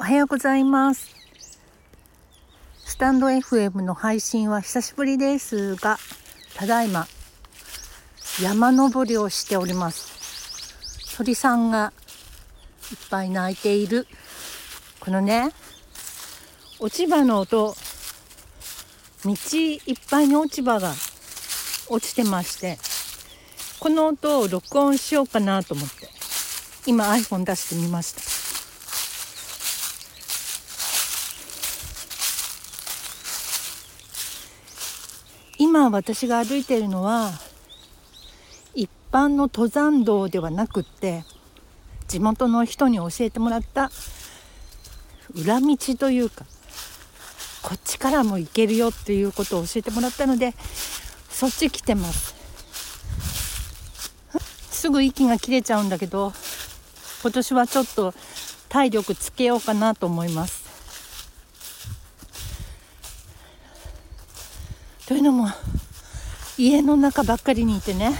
おはようございます。スタンド FM の配信は久しぶりですが、ただいま山登りをしております。鳥さんがいっぱい鳴いているこのね、落ち葉の音、道いっぱいに落ち葉が落ちてまして、この音を録音しようかなと思って今 iPhone 出してみました。今私が歩いているのは一般の登山道ではなくって、地元の人に教えてもらった裏道というか、こっちからも行けるよっていうことを教えてもらったので、そっち来てます。すぐ息が切れちゃうんだけど、今年はちょっと体力つけようかなと思います。というのも家の中ばっかりにいてね、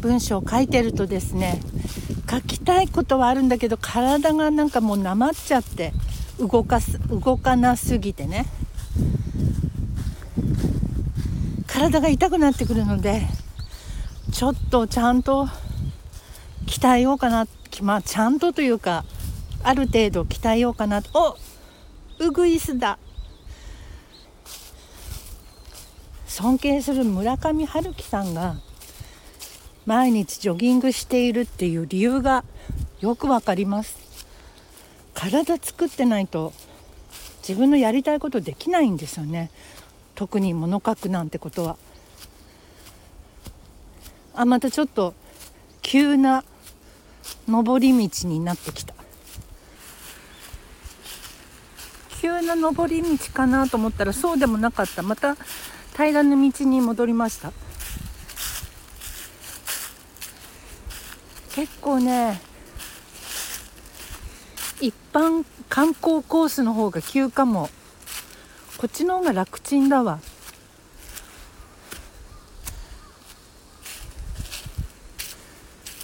文章を書いてるとですね、書きたいことはあるんだけど体がなんかもうなまっちゃって、動かなすぎてね、体が痛くなってくるので、ちょっとちゃんと鍛えようかな、ちゃんとというかある程度鍛えようかなと。ウグイスだ。尊敬する村上春樹さんが毎日ジョギングしているっていう理由がよくわかります。体作ってないと自分のやりたいことできないんですよね。特に物書くなんてことは。またちょっと急な登り道になってきた。急な登り道かなと思ったらそうでもなかった。また平らな道に戻りました。結構ね、一般観光コースの方が急かも。こっちの方が楽ちんだわ。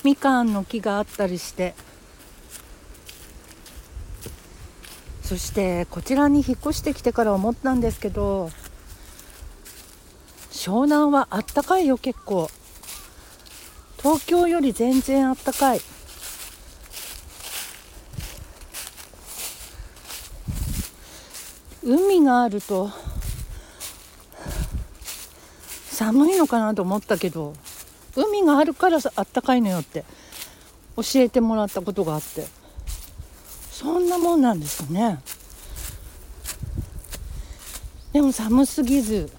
みかんの木があったりして、そしてこちらに引っ越してきてから思ったんですけど、湘南はあったかいよ。結構東京より全然あったかい。海があると寒いのかなと思ったけど、海があるからあったかいのよって教えてもらったことがあって、そんなもんなんですかね。でも寒すぎず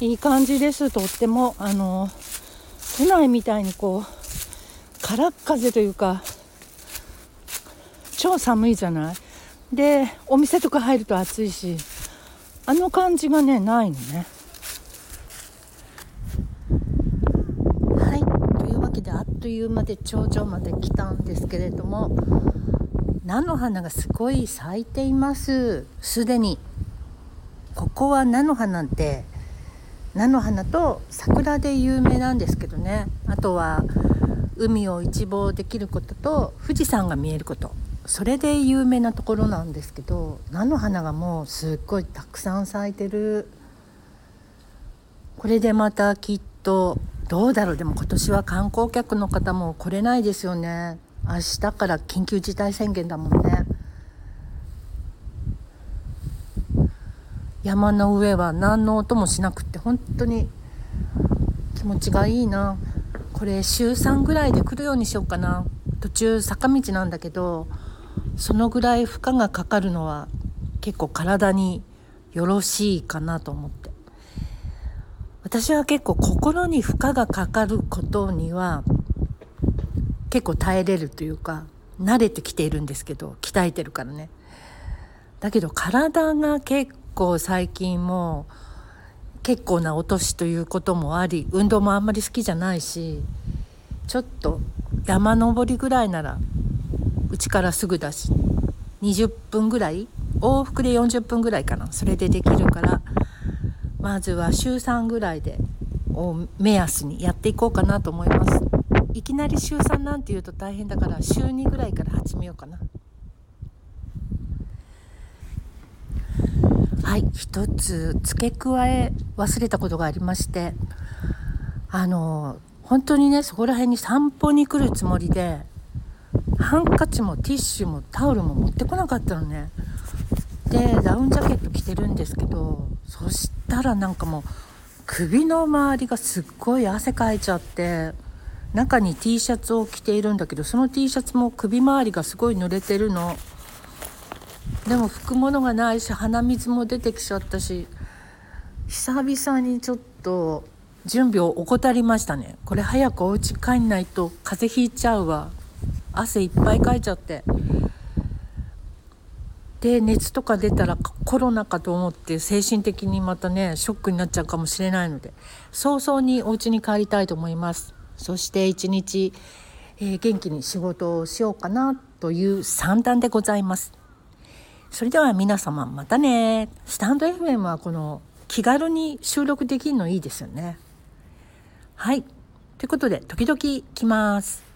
いい感じです。とっても都内みたいにこうからっ風というか超寒いじゃない。でお店とか入ると暑いし、あの感じがねないのね。はい、というわけであっという間で頂上まで来たんですけれども、菜の花がすごい咲いています。すでにここは菜の花と桜で有名なんですけどね。あとは海を一望できることと富士山が見えること、それで有名なところなんですけど、菜の花がもうすっごいたくさん咲いてる。これでまたきっとどうだろう。でも今年は観光客の方も来れないですよね。明日から緊急事態宣言だもんね。山の上は何の音もしなくって本当に気持ちがいいな。これ週3ぐらいで来るようにしようかな。途中坂道なんだけど、そのぐらい負荷がかかるのは結構体によろしいかなと思って。私は結構心に負荷がかかることには結構耐えれるというか慣れてきているんですけど、鍛えてるからね。だけど体が結構最近も結構な落としということもあり、運動もあんまり好きじゃないし、ちょっと山登りぐらいならうちからすぐだし、20分ぐらい、往復で40分ぐらいかな、それでできるから、まずは週3ぐらいで目安にやっていこうかなと思います。いきなり週3なんて言うと大変だから週2ぐらいから始めようかな。はい、一つ付け加え忘れたことがありまして、本当にねそこら辺に散歩に来るつもりでハンカチもティッシュもタオルも持ってこなかったのね。でダウンジャケット着てるんですけど、そしたらなんかもう首の周りがすっごい汗かいちゃって、中に T シャツを着ているんだけど、その T シャツも首周りがすごい濡れてるの。でも拭くものがないし鼻水も出てきちゃったし、久々にちょっと準備を怠りましたね。これ早くお家帰んないと風邪ひいちゃうわ。汗いっぱいかいちゃって、で熱とか出たらコロナかと思って精神的にまたねショックになっちゃうかもしれないので、早々にお家に帰りたいと思います。そして一日、元気に仕事をしようかなという算段でございます。それでは皆様またね。スタンド FM はこの気軽に収録できるのいいですよね。はい、ということで時々来ます。